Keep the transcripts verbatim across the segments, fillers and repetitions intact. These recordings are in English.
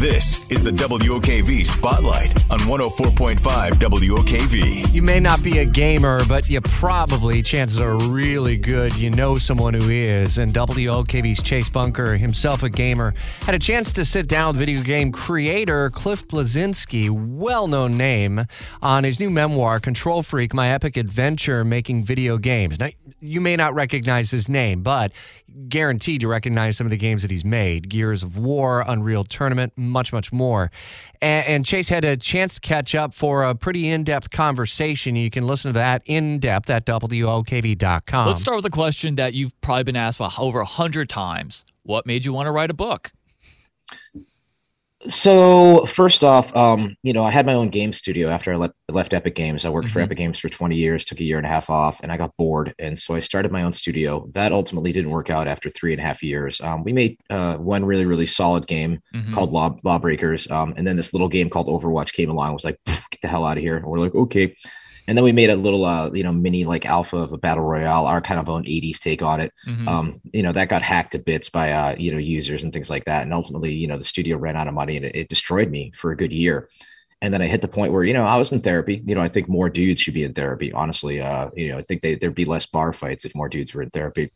This is the W O K V Spotlight on one oh four point five W O K V. You may not be a gamer, but you probably, chances are really good, you know someone who is. And W O K V's Chase Bunker, himself a gamer, had a chance to sit down with video game creator Cliff Bleszinski, well-known name, on his new memoir, Control Freak: My Epic Adventure Making Video Games. Now, you may not recognize his name, but guaranteed you recognize some of the games that he's made. Gears of War, Unreal Tournament, much, much more. And Chase had a chance to catch up for a pretty in-depth conversation. You can listen to that in-depth at W O K V dot com. Let's start with a question that you've probably been asked over a hundred times. What made you want to write a book? So first off, um, you know, I had my own game studio after I le- left Epic Games. I worked mm-hmm. for Epic Games for twenty years, took a year and a half off, and I got bored. And so I started my own studio. That ultimately didn't work out after three and a half years. Um, we made uh, one really, really solid game mm-hmm. called Law- Lawbreakers. Um, and then this little game called Overwatch came along and was like, get the hell out of here. And we're like, okay. And then we made a little, uh, you know, mini like alpha of a battle royale, our kind of own eighties take on it. Mm-hmm. Um, you know, that got hacked to bits by, uh, you know, users and things like that. And ultimately, you know, the studio ran out of money and it, it destroyed me for a good year. And then I hit the point where, you know, I was in therapy. You know, I think more dudes should be in therapy. Honestly, uh, you know, I think they, there'd be less bar fights if more dudes were in therapy.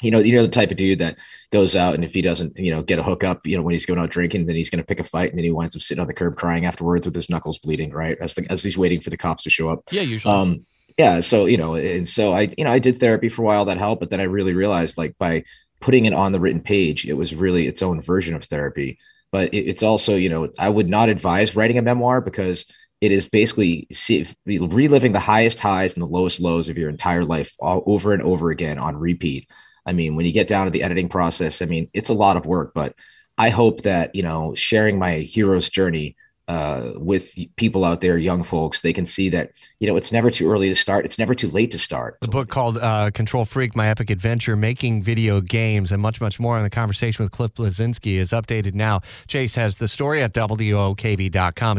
You know, you know, the type of dude that goes out and if he doesn't, you know, get a hookup, you know, when he's going out drinking, then he's going to pick a fight and then he winds up sitting on the curb crying afterwards with his knuckles bleeding, right? As the, as he's waiting for the cops to show up. Yeah, usually. Um, yeah. So, you know, and so I, you know, I did therapy for a while, that helped, but then I really realized like by putting it on the written page, it was really its own version of therapy. But it, it's also, you know, I would not advise writing a memoir because it is basically see, reliving the highest highs and the lowest lows of your entire life all over and over again on repeat. I mean, when you get down to the editing process, I mean, it's a lot of work, but I hope that, you know, sharing my hero's journey uh, with people out there, young folks, they can see that, you know, it's never too early to start. It's never too late to start. The book called uh, Control Freak, My Epic Adventure, Making Video Games, and much, much more on the conversation with Cliff Bleszinski is updated now. Chase has the story at W O K V dot com.